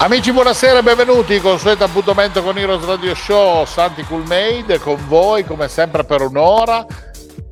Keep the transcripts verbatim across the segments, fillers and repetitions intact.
Amici, buonasera e benvenuti, consueto appuntamento con Heroes Radio Show, Santi Cool Made con voi come sempre per un'ora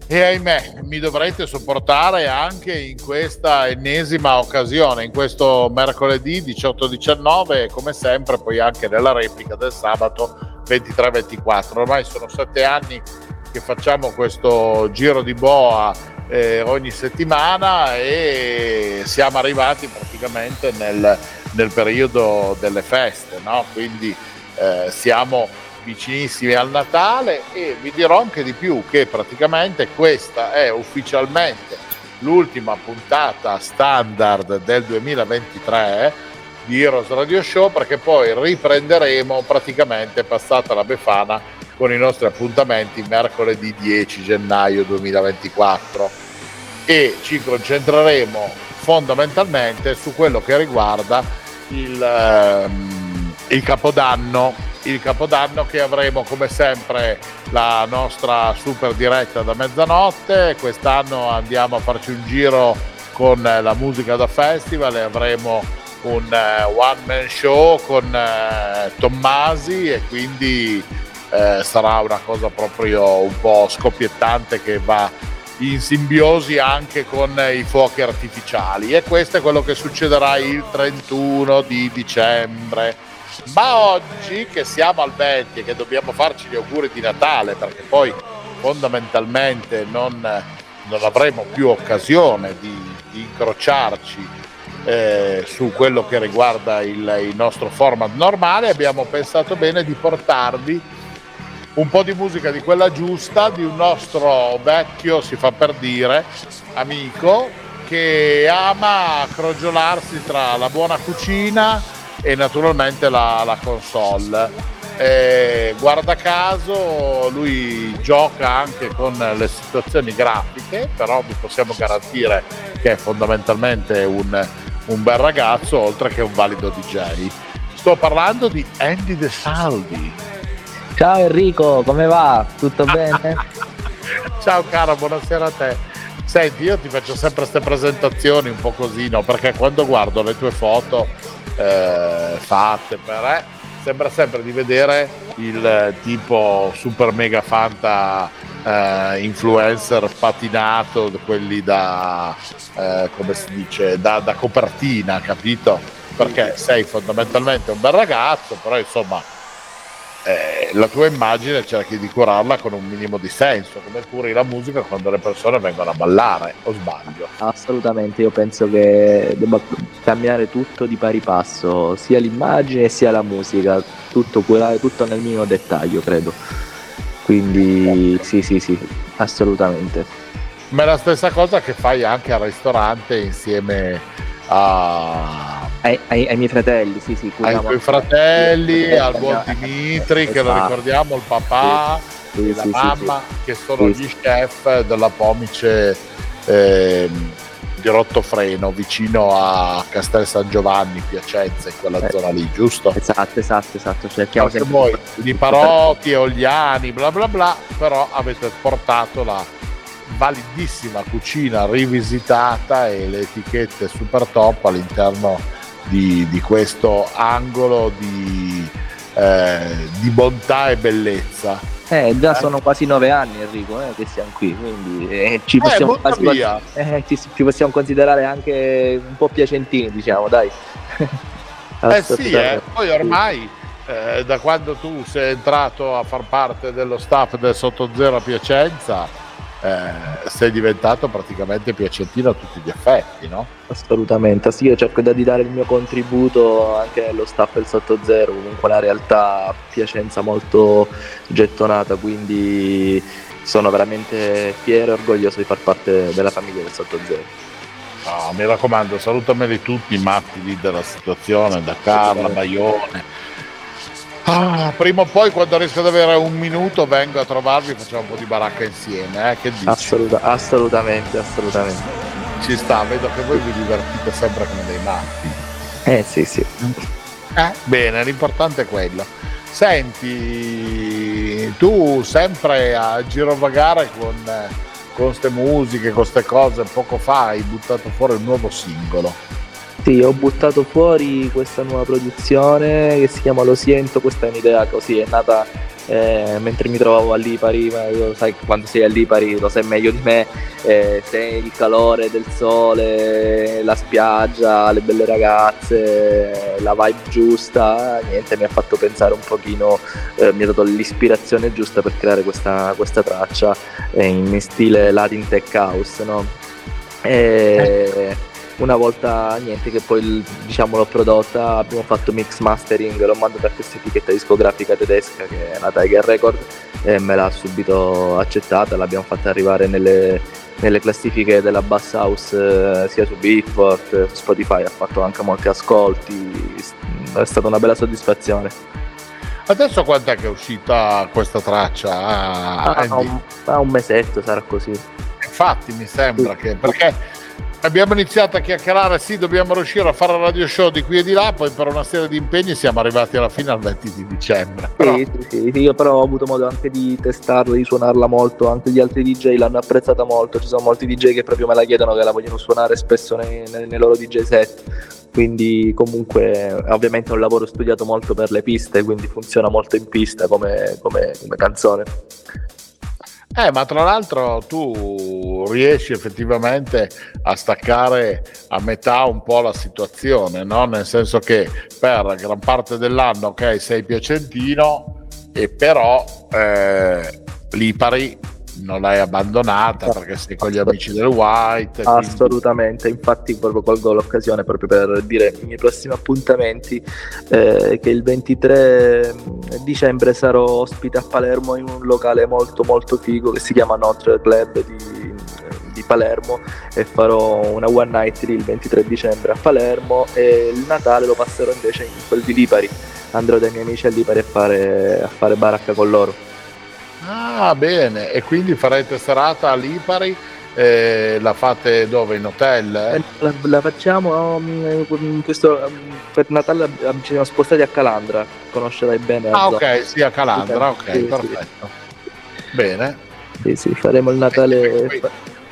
e ahimè mi dovrete sopportare anche in questa ennesima occasione, in questo mercoledì diciotto diciannove e come sempre poi anche nella replica del sabato ventitré ventiquattro. Ormai sono sette anni che facciamo questo giro di boa eh, ogni settimana e siamo arrivati praticamente nel... nel periodo delle feste, no? Quindi eh, siamo vicinissimi al Natale e vi dirò anche di più che praticamente questa è ufficialmente l'ultima puntata standard del duemilaventitré di Heroes Radio Show, perché poi riprenderemo praticamente passata la Befana con i nostri appuntamenti mercoledì dieci gennaio duemilaventiquattro e ci concentreremo fondamentalmente su quello che riguarda Il, ehm, il capodanno il capodanno che avremo come sempre la nostra super diretta da mezzanotte. Quest'anno andiamo a farci un giro con la musica da festival e avremo un eh, one man show con eh, Tommasi e quindi eh, sarà una cosa proprio un po' scoppiettante che va in simbiosi anche con i fuochi artificiali, e questo è quello che succederà il trentuno di dicembre. Ma oggi che siamo al venti e che dobbiamo farci gli auguri di Natale, perché poi fondamentalmente non, non avremo più occasione di, di incrociarci eh, su quello che riguarda il, il nostro format normale, abbiamo pensato bene di portarvi un po' di musica di quella giusta, di un nostro vecchio, si fa per dire, amico che ama crogiolarsi tra la buona cucina e naturalmente la, la console. E, guarda caso, lui gioca anche con le situazioni grafiche, però vi possiamo garantire che è fondamentalmente un, un bel ragazzo, oltre che un valido di jay. Sto parlando di Andy De Salvi. Ciao Enrico, come va? Tutto bene? Ciao caro, buonasera a te. Senti, io ti faccio sempre queste presentazioni un po' così, no? Perché quando guardo le tue foto eh, fatte per eh, sembra sempre di vedere il tipo super mega fanta eh, influencer patinato, quelli da, eh, come si dice, da, da copertina, capito? Perché sei fondamentalmente un bel ragazzo, però insomma... Eh, la tua immagine cerchi di curarla con un minimo di senso, come curi la musica quando le persone vengono a ballare, o sbaglio? Assolutamente, io penso che debba cambiare tutto di pari passo, sia l'immagine sia la musica, tutto curare, tutto nel minimo dettaglio, credo. Quindi sì, sì, sì, assolutamente. Ma è la stessa cosa che fai anche al ristorante insieme a... Ai, ai, ai miei fratelli, sì, sì. Ai tuoi fratelli, al buon Dimitri, esatto, che lo ricordiamo, il papà, sì, sì, e la sì, mamma, sì, sì, che sono sì, gli chef della pomice eh, di Rottofreno, vicino a Castel San Giovanni, Piacenza, in quella eh, zona lì, giusto? Esatto, esatto, esatto. Cerchiamo sempre voi, di Parotti, Ogliani, bla bla bla, però avete portato la validissima cucina rivisitata e le etichette super top all'interno Di, di questo angolo di, eh, di bontà e bellezza. Eh, già eh? sono quasi nove anni, Enrico, eh, che siamo qui, quindi eh, ci, possiamo eh, quasi, eh, ci, ci possiamo considerare anche un po' piacentini, diciamo, dai. eh sì, eh. Poi ormai eh, da quando tu sei entrato a far parte dello staff del Sotto Zero a Piacenza, Eh, sei diventato praticamente piacentino a tutti gli effetti, no? Assolutamente, sì, io cerco di dare il mio contributo anche allo staff del Sotto Zero, comunque una realtà a Piacenza molto gettonata, quindi sono veramente fiero e orgoglioso di far parte della famiglia del Sotto Zero. No, mi raccomando, salutameli tutti i matti lì della situazione, da Carla, Baione, Ah, prima o poi, quando riesco ad avere un minuto, vengo a trovarvi e facciamo un po' di baracca insieme, eh? Che dici? Assoluta, assolutamente, assolutamente. Ci sta, vedo che voi vi divertite sempre come dei matti. Eh sì, sì. Eh, bene, l'importante è quello. Senti, tu sempre a girovagare con con ste musiche, con ste cose, poco fa hai buttato fuori un nuovo singolo. Sì, ho buttato fuori questa nuova produzione che si chiama Lo Siento. Questa è un'idea così, è nata eh, mentre mi trovavo a Lipari, ma io, sai, quando sei a Lipari lo sai meglio di me, eh, sei il calore del sole, la spiaggia, le belle ragazze, la vibe giusta, niente, mi ha fatto pensare un pochino, eh, mi ha dato l'ispirazione giusta per creare questa, questa traccia eh, in stile Latin Tech House, no? E... una volta, niente, che poi diciamo l'ho prodotta, abbiamo fatto mix mastering, l'ho mandata a questa etichetta discografica tedesca che è la Tiger Record e me l'ha subito accettata, l'abbiamo fatta arrivare nelle, nelle classifiche della Bass House eh, sia su Beatport, su Spotify, ha fatto anche molti ascolti, è stata una bella soddisfazione. Adesso quant'è che è uscita questa traccia? Ah, ah, a, un, a un mesetto sarà così. Infatti mi sembra sì. Che... perché abbiamo iniziato a chiacchierare, sì, dobbiamo riuscire a fare un radio show di qui e di là, poi per una serie di impegni siamo arrivati alla fine al venti di dicembre. Però... Sì, sì, sì, io però ho avuto modo anche di testarla, di suonarla molto, anche gli altri D J l'hanno apprezzata molto, ci sono molti D J che proprio me la chiedono, che la vogliono suonare spesso nei, nei, nei loro D J set, quindi comunque ovviamente è un lavoro studiato molto per le piste, quindi funziona molto in pista come, come, come canzone. Eh, ma tra l'altro tu riesci effettivamente a staccare a metà un po' la situazione, no? Nel senso che per gran parte dell'anno, ok, sei piacentino e però eh, Lipari non l'hai abbandonata perché sei con gli amici del White. Assolutamente, quindi... infatti proprio colgo l'occasione proprio per dire i miei prossimi appuntamenti, eh, che il ventitré dicembre sarò ospite a Palermo in un locale molto molto figo che si chiama Notre Club di, di Palermo, e farò una one night lì il ventitré dicembre a Palermo, e il Natale lo passerò invece in quel di Lipari, andrò dai miei amici a Lipari a fare, a fare baracca con loro. Ah, bene, e quindi farete serata a Lipari, eh, la fate dove? In hotel? Eh? La, la facciamo um, questo, per Natale ci siamo spostati a Calandra, conoscerai bene. Ah, ok, sì, a Calandra, ok, sì, perfetto. Sì. Bene. Sì, sì, faremo il Natale. Qui,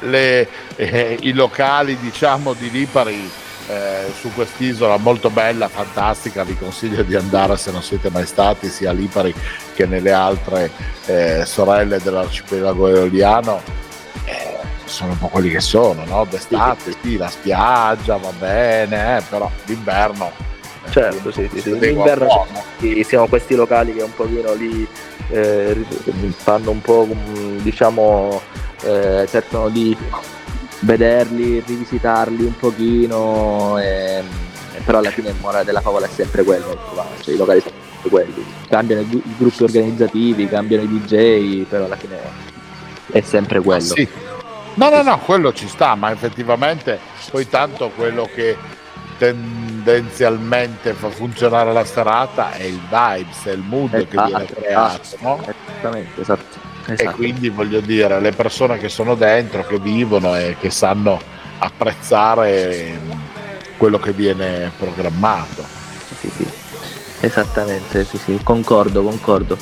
le, eh, i locali, diciamo, di Lipari, eh, su quest'isola molto bella, fantastica, vi consiglio di andare se non siete mai stati sia a Lipari che nelle altre eh, sorelle dell'arcipelago eoliano, eh, sono un po' quelli che sono, no? D'estate sì, la spiaggia va bene, eh, però d'inverno certo, eh, sì, sì, sì. D'inverno sì, siamo questi locali che un pochino lì eh, fanno un po', diciamo, eh, cercano di vederli, rivisitarli un pochino, e, e però alla fine il morale della favola è sempre quello, cioè, i locali sono sempre quelli, cambiano i, i gruppi organizzativi, cambiano i D J, però alla fine è sempre quello. Sì. No, no, no, quello ci sta, ma effettivamente poi tanto quello che tendenzialmente fa funzionare la serata è il vibes, è il mood, esatto, che viene creato, esatto, no? Esattamente, esatto. Esatto. E quindi voglio dire, le persone che sono dentro, che vivono e che sanno apprezzare quello che viene programmato. Sì, sì. Esattamente, sì, sì, concordo, concordo.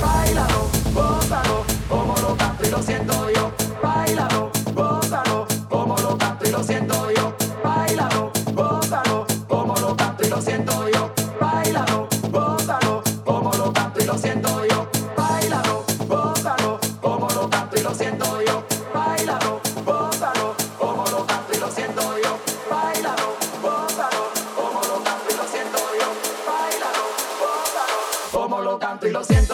Bailalo, gózalo, como lo canto y lo siento yo. Bailalo, gózalo, como lo canto y lo siento yo. Bailalo, gózalo, como lo canto y lo siento yo. Bailalo, gózalo, como lo canto y lo siento yo. Bailalo, gózalo, como lo canto y lo siento yo. Bailalo, gózalo, como lo canto y lo siento yo. Bailalo, gózalo, como lo canto y lo siento yo. Bailalo, gózalo, como lo canto y lo siento yo.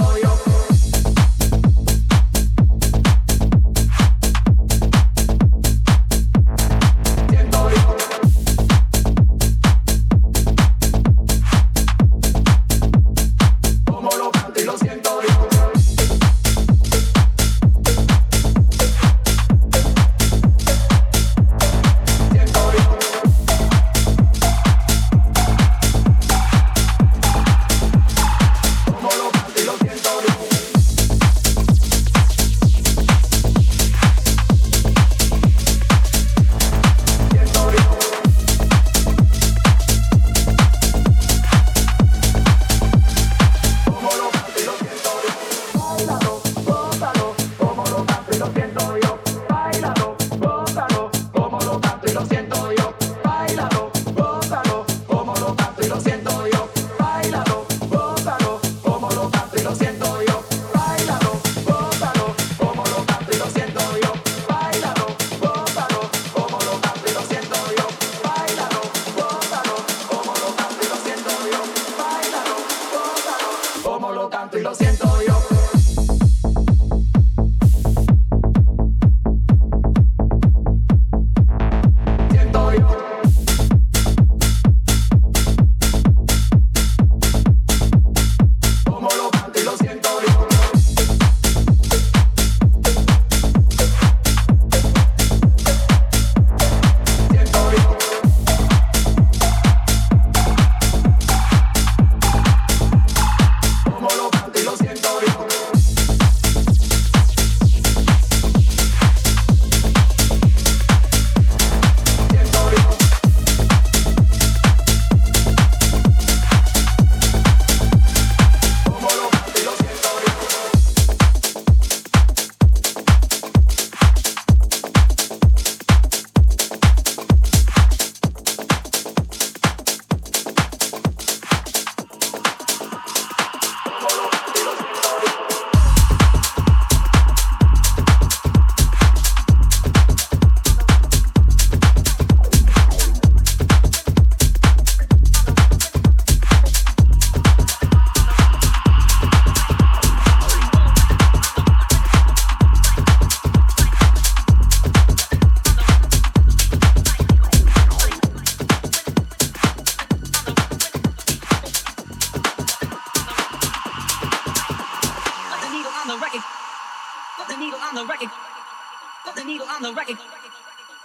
Put the needle on the record,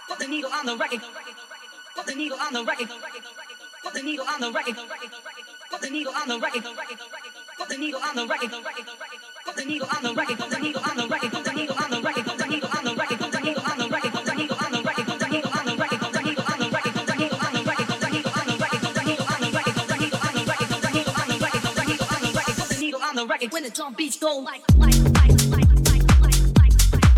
put the needle on the record, put the needle on the record, put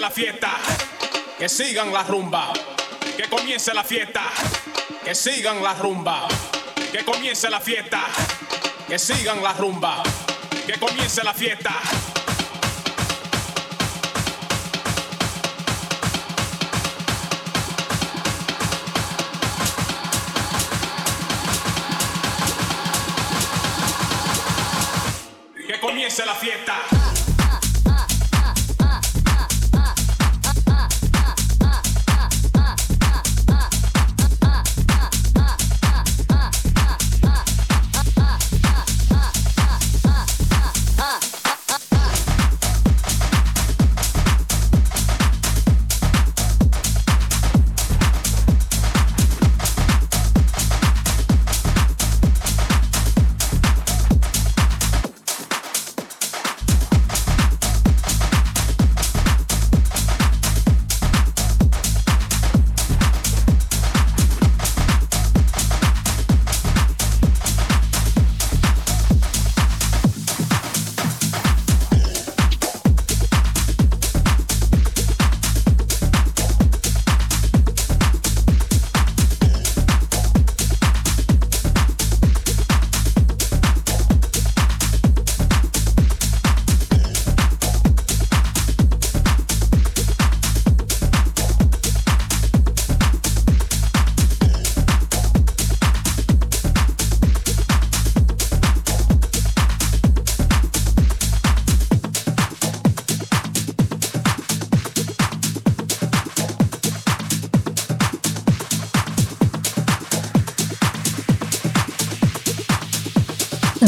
La fiesta, que sigan la rumba, que comience la fiesta, que sigan la rumba, que comience la fiesta, que sigan la rumba, que comience la fiesta. Que comience la fiesta.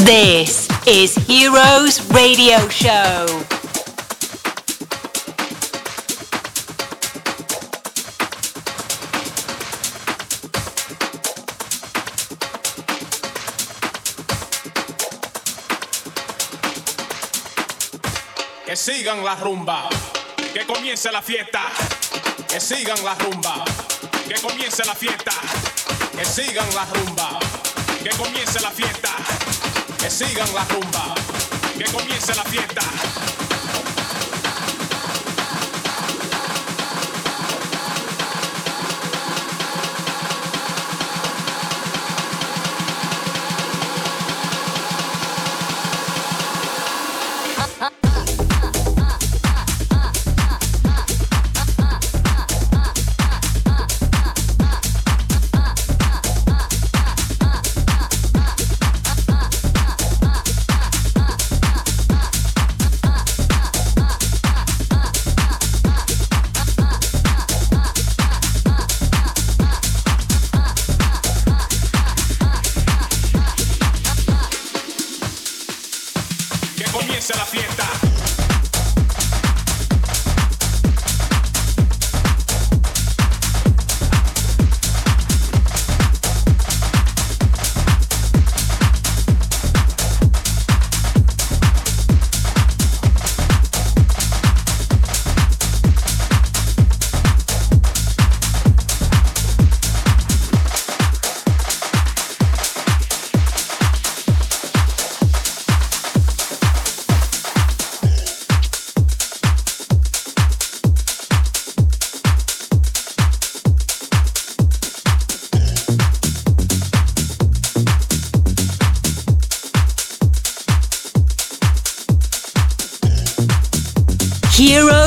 This is Heroes Radio Show. Que sigan la rumba, que comience la fiesta. Que sigan la rumba, que comience la fiesta. Que sigan la rumba, que comience la fiesta. Que sigan la rumba, que comience la fiesta.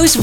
Heroes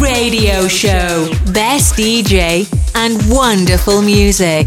Radio show, best D J and wonderful music.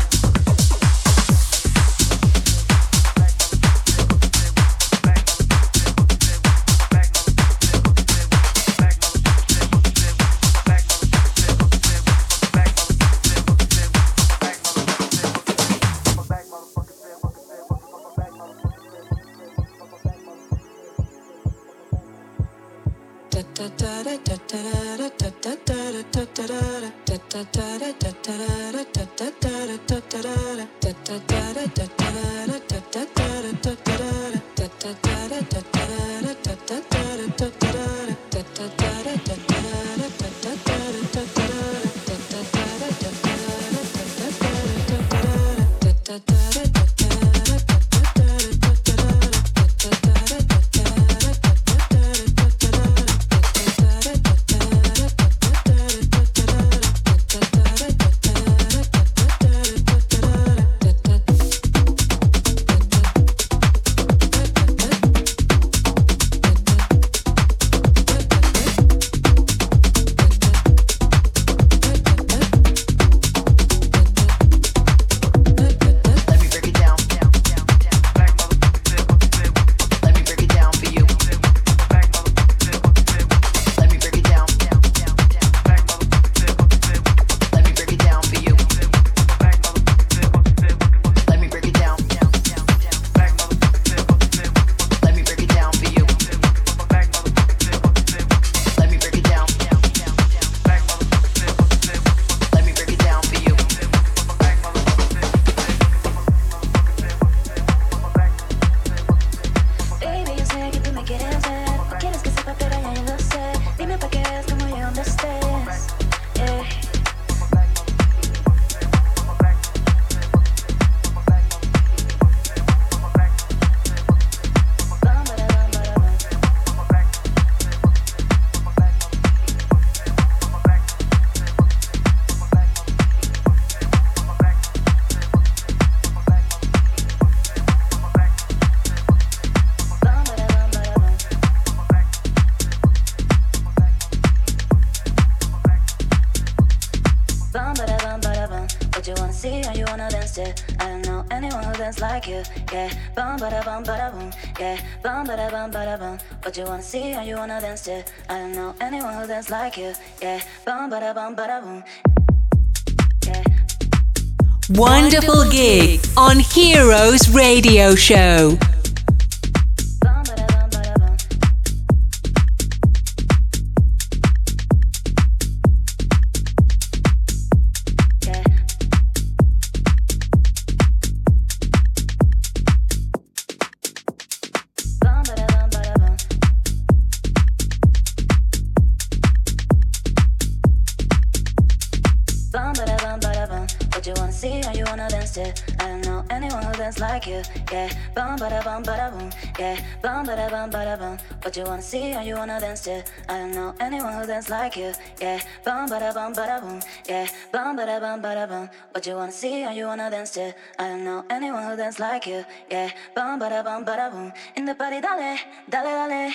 What you wanna see, or you wanna dance to? I don't know anyone who dances like you. Yeah, bum bada bum bada boom. Yeah. Wonderful gig on Heroes Radio Show. What you wanna see, or you wanna dance to? I don't know anyone who dances like you. Yeah, bum bada bum bada boom. Yeah, bum bada bum bada boom. What you wanna see, or you wanna dance to? I don't know anyone who dances like you. Yeah, bum bada bum bada boom. In the party, dale, dale, dale.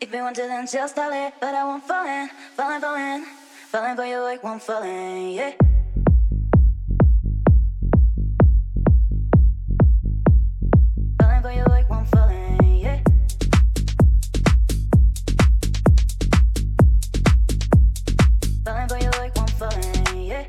If you want to dance, just dale. But I won't fall in, falling, falling, falling for you like one falling. Yeah. Falling for you like one falling. Falling for you like one falling, yeah. Falling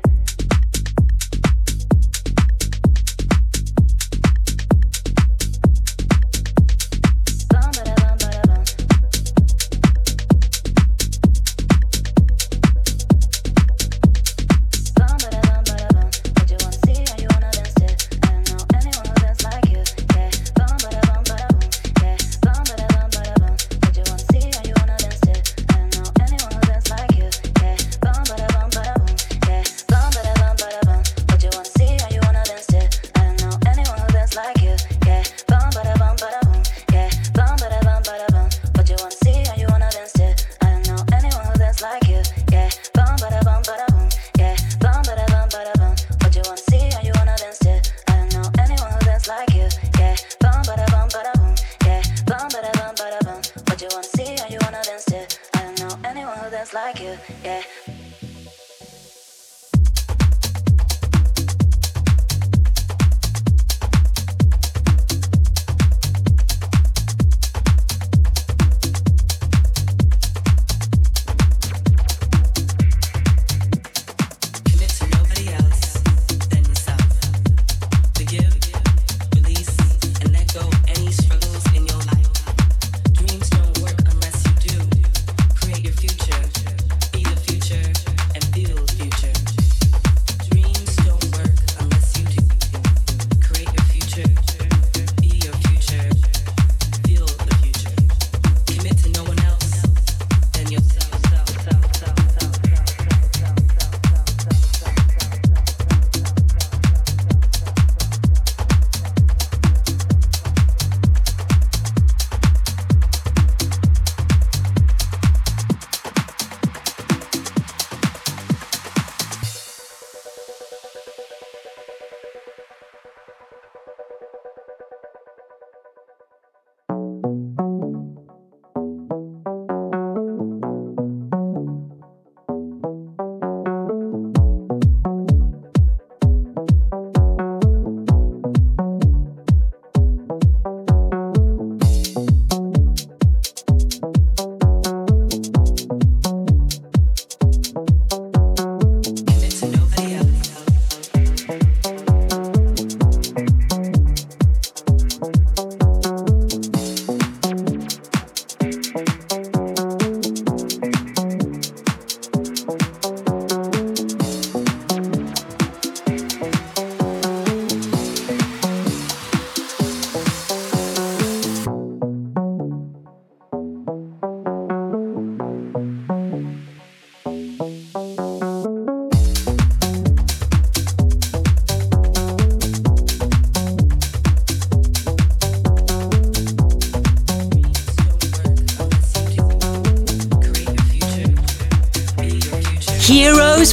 Heroes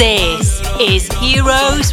This is Heroes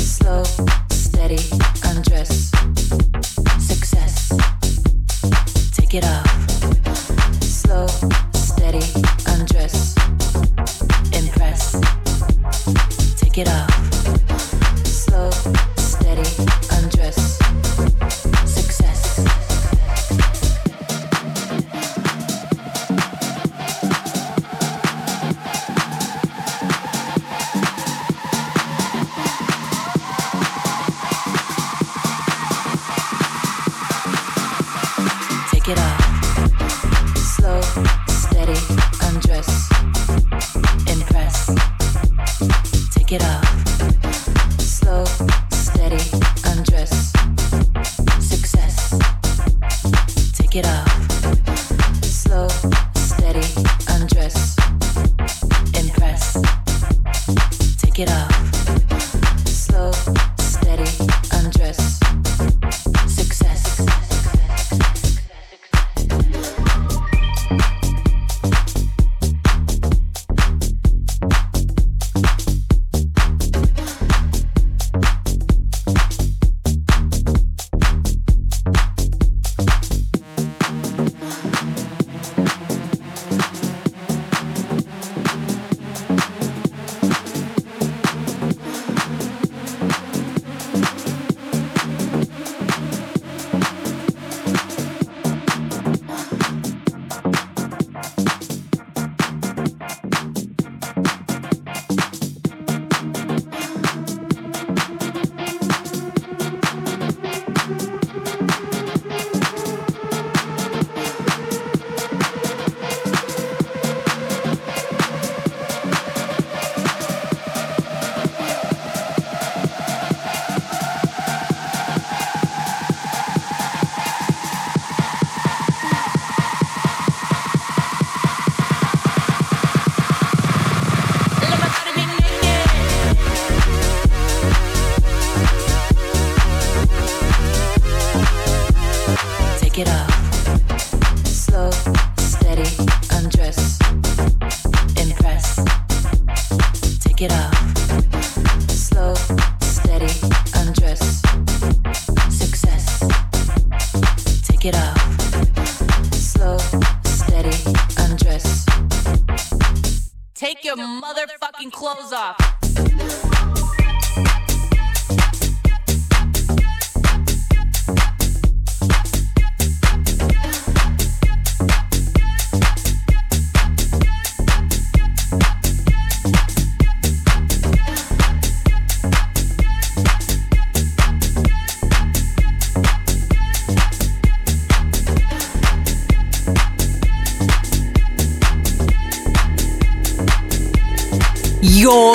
Slow, steady, undress, success, take it off. Slow, steady, undress, impress, take it off. Slow, steady, undress, success. Take it off. Slow, steady, undress, impress, take it off. Slow, steady, undress, success, take it off. Slow, steady, undress, impress, take it off. Slow, steady, undress, success. You're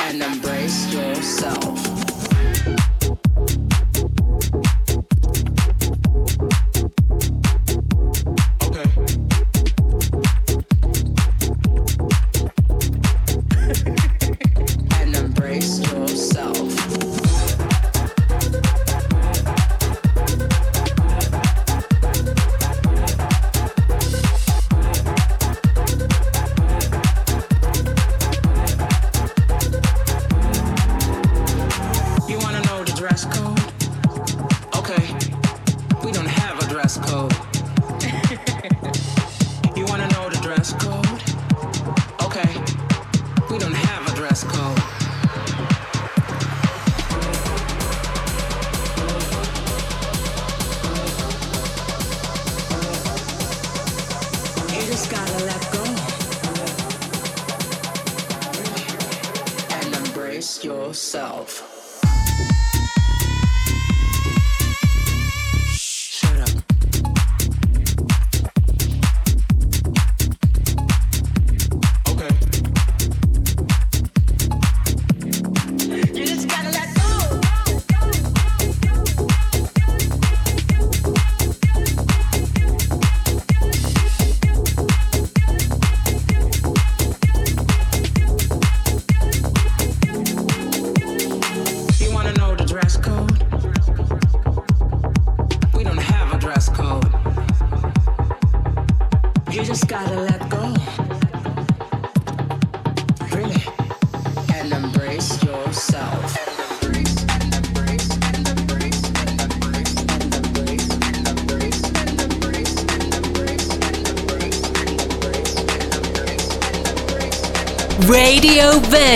And embrace yourself. We don't have a dress code. You wanna know the dress code? Okay. We don't have a dress code. Yourself. Radio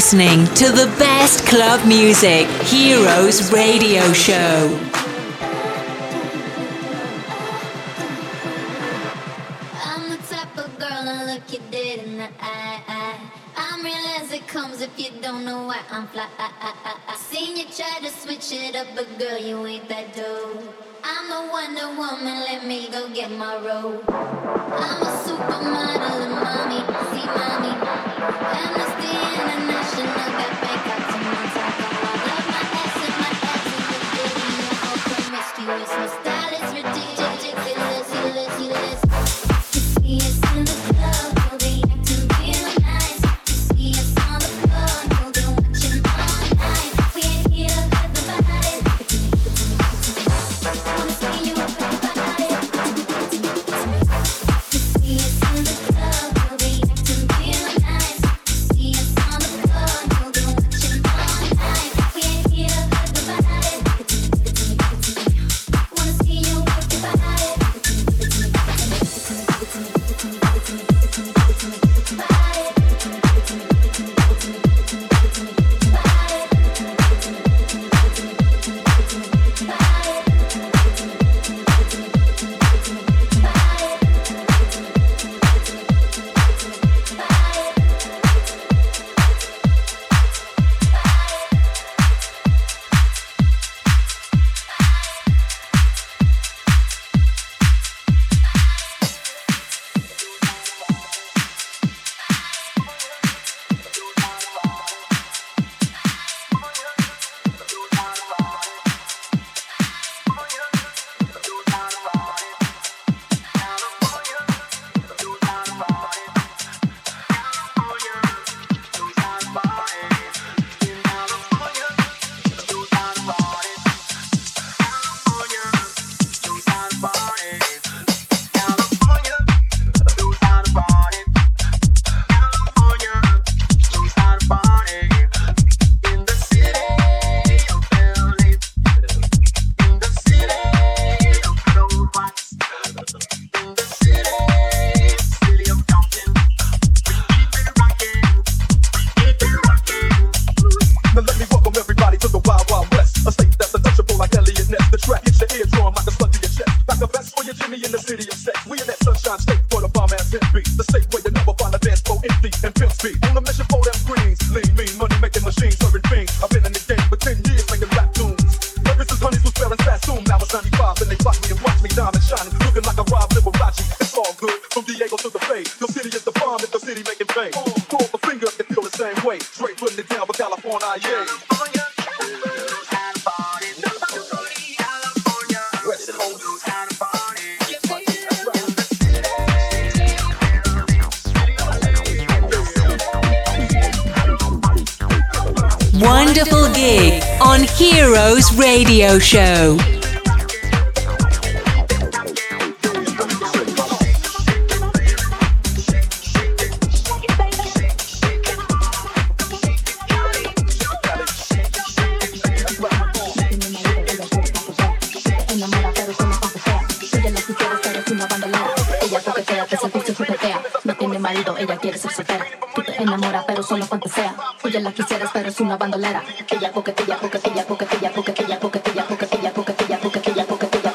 Listening to the best club music, Heroes Radio Show. I'm a supermodel and mommy, see mommy, I'm a skin and feet. On a mission for them greens. Lean, mean, money making machines, serving things. I've been in the game for ten years making rap tunes. Ever since honeys was wearing Sassoon. Now it's ninety-five and they block me and watch me diamond shining, looking like I robbed Liberace. It's all good, from Diego to the Bay. Your city is the bomb if the city making fame. Pull the finger if you feel the same way. Straight putting it down for California, yeah. Wonderful gig on Heroes Radio Show. Solo cuando sea, oye la quisieras pero es una bandolera. Ella coquetilla, coquetilla, coquetilla, coquetilla, coquetilla, coquetilla, coquetilla, coquetilla, coquetilla, coquetilla, coquetilla.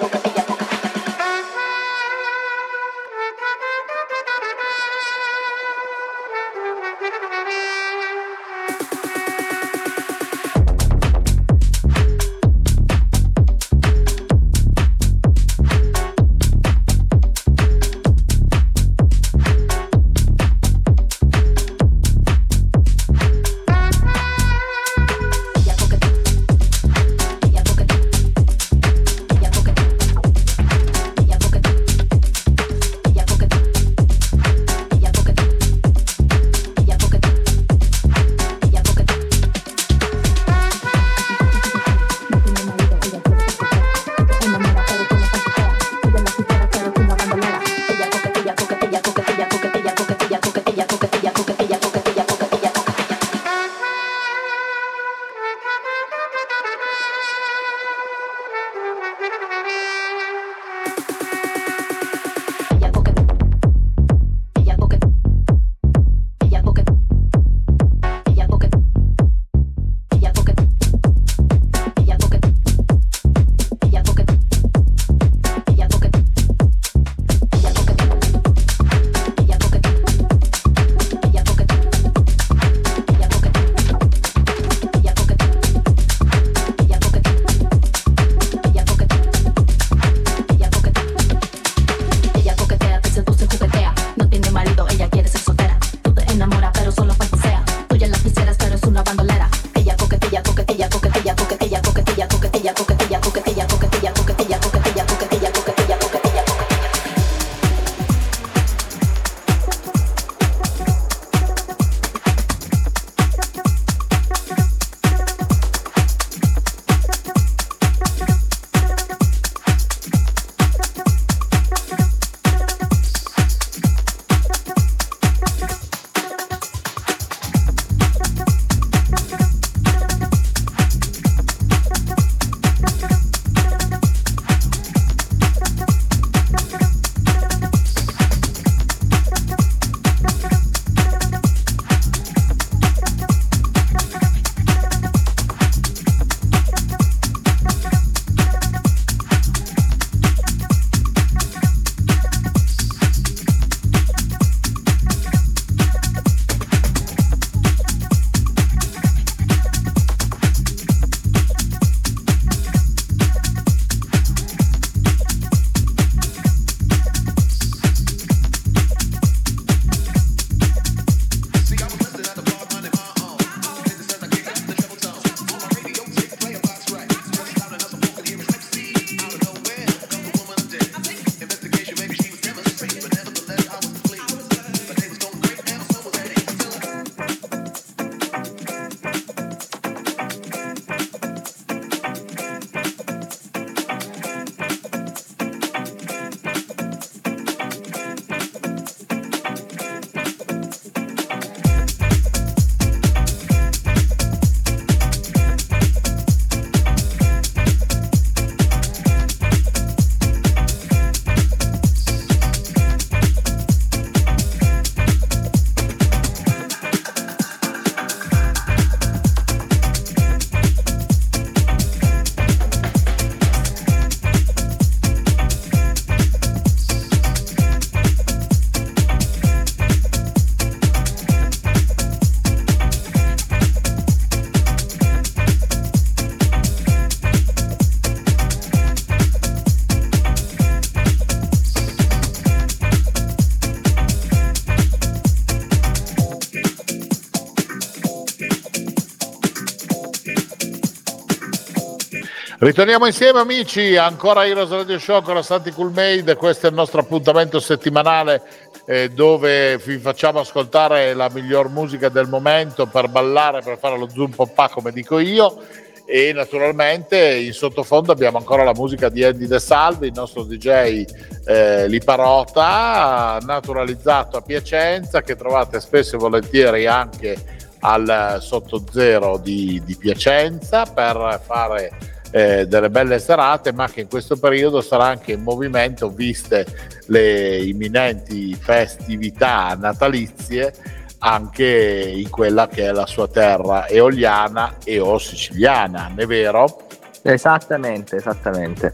Ritorniamo insieme amici, ancora Heroes Radio Show con la Santi Cool Made. Questo è il nostro appuntamento settimanale eh, dove vi facciamo ascoltare la miglior musica del momento per ballare, per fare lo zoom poppa come dico io. E naturalmente in sottofondo abbiamo ancora la musica di Andy De Salvi, il nostro D J eh, Liparota, naturalizzato a Piacenza, che trovate spesso e volentieri anche al Sotto Zero di, di Piacenza per fare eh, delle belle serate, ma che in questo periodo sarà anche in movimento viste le imminenti festività natalizie anche in quella che è la sua terra eoliana e o siciliana, non è vero? Esattamente, esattamente.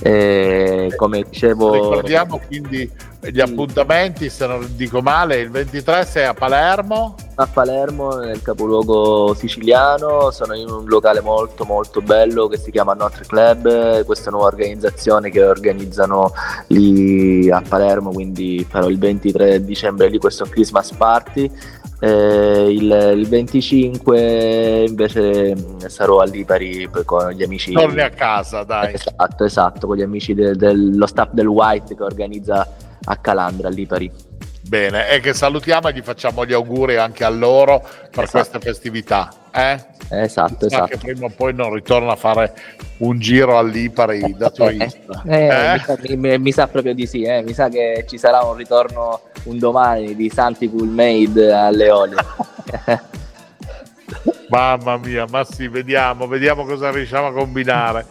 E come dicevo, ricordiamo quindi gli appuntamenti, se non dico male, il ventitré sei a Palermo. A Palermo, nel capoluogo siciliano, sono in un locale molto molto bello che si chiama Notre Club, questa nuova organizzazione che organizzano lì a Palermo, quindi farò il ventitré dicembre lì questo Christmas Party. Eh, il, il venticinque invece sarò a Lipari con gli amici. Torni a casa, dai. Esatto, esatto, con gli amici de, dello staff del White che organizza a Calandra, a Lipari. Bene, e che salutiamo e gli facciamo gli auguri anche a loro per esatto. Queste festività. Eh? Esatto, esatto. Che prima o poi non ritorno a fare un giro a Lipari da turista. Eh, eh? Mi, sa, mi, mi sa proprio di sì, eh. Mi sa che ci sarà un ritorno un domani di Santi Cool Made alle olie. Mamma mia, ma sì, vediamo, vediamo cosa riusciamo a combinare.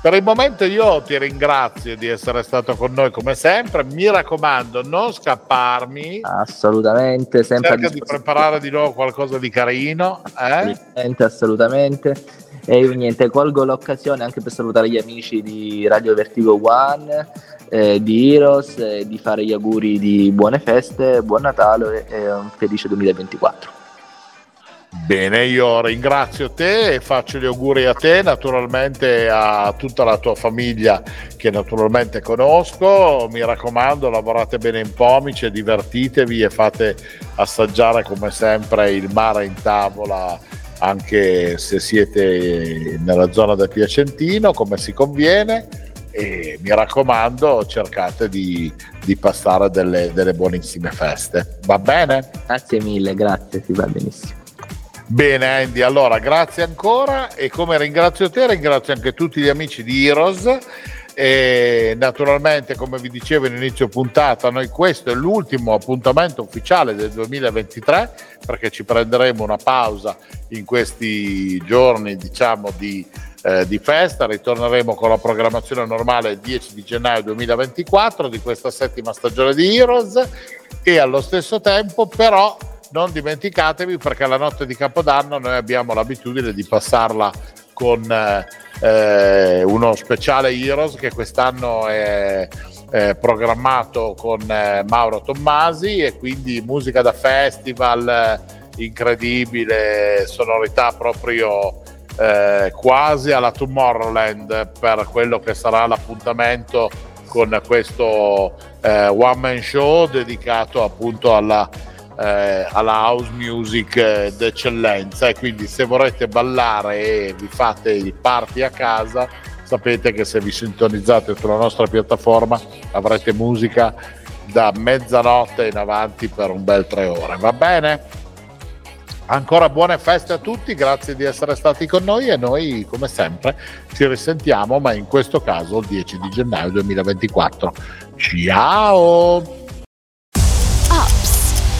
Per il momento io ti ringrazio di essere stato con noi come sempre, mi raccomando non scapparmi, assolutamente, sempre cerca di preparare di nuovo qualcosa di carino, eh? Assolutamente. E io niente, colgo l'occasione anche per salutare gli amici di Radio Vertigo One, eh, di Heroes, eh, di fare gli auguri di buone feste, buon Natale e un felice duemilaventiquattro. Bene, io ringrazio te e faccio gli auguri a te, naturalmente a tutta la tua famiglia che naturalmente conosco. Mi raccomando, lavorate bene in pomice, divertitevi e fate assaggiare come sempre il mare in tavola, anche se siete nella zona del Piacentino, come si conviene. E mi raccomando, cercate di, di passare delle, delle buonissime feste, va bene? Grazie mille, grazie, si va benissimo. Bene Andy, allora grazie ancora e come ringrazio te, ringrazio anche tutti gli amici di Heroes e naturalmente come vi dicevo in inizio puntata, noi questo è l'ultimo appuntamento ufficiale del duemilaventitré perché ci prenderemo una pausa in questi giorni diciamo di, eh, di festa, ritorneremo con la programmazione normale il dieci di gennaio duemilaventiquattro di questa settima stagione di Heroes e allo stesso tempo però non dimenticatevi perché la notte di Capodanno noi abbiamo l'abitudine di passarla con eh, uno speciale Heroes che quest'anno è, è programmato con eh, Mauro Tommasi e quindi musica da festival incredibile, sonorità proprio eh, quasi alla Tomorrowland per quello che sarà l'appuntamento con questo eh, one man show dedicato appunto alla Eh, alla house music eh, d'eccellenza e quindi se vorrete ballare e vi fate i party a casa sapete che se vi sintonizzate sulla nostra piattaforma avrete musica da mezzanotte in avanti per un bel tre ore, va bene? Ancora buone feste a tutti, grazie di essere stati con noi e noi come sempre ci risentiamo ma in questo caso il dieci di gennaio duemilaventiquattro. Ciao!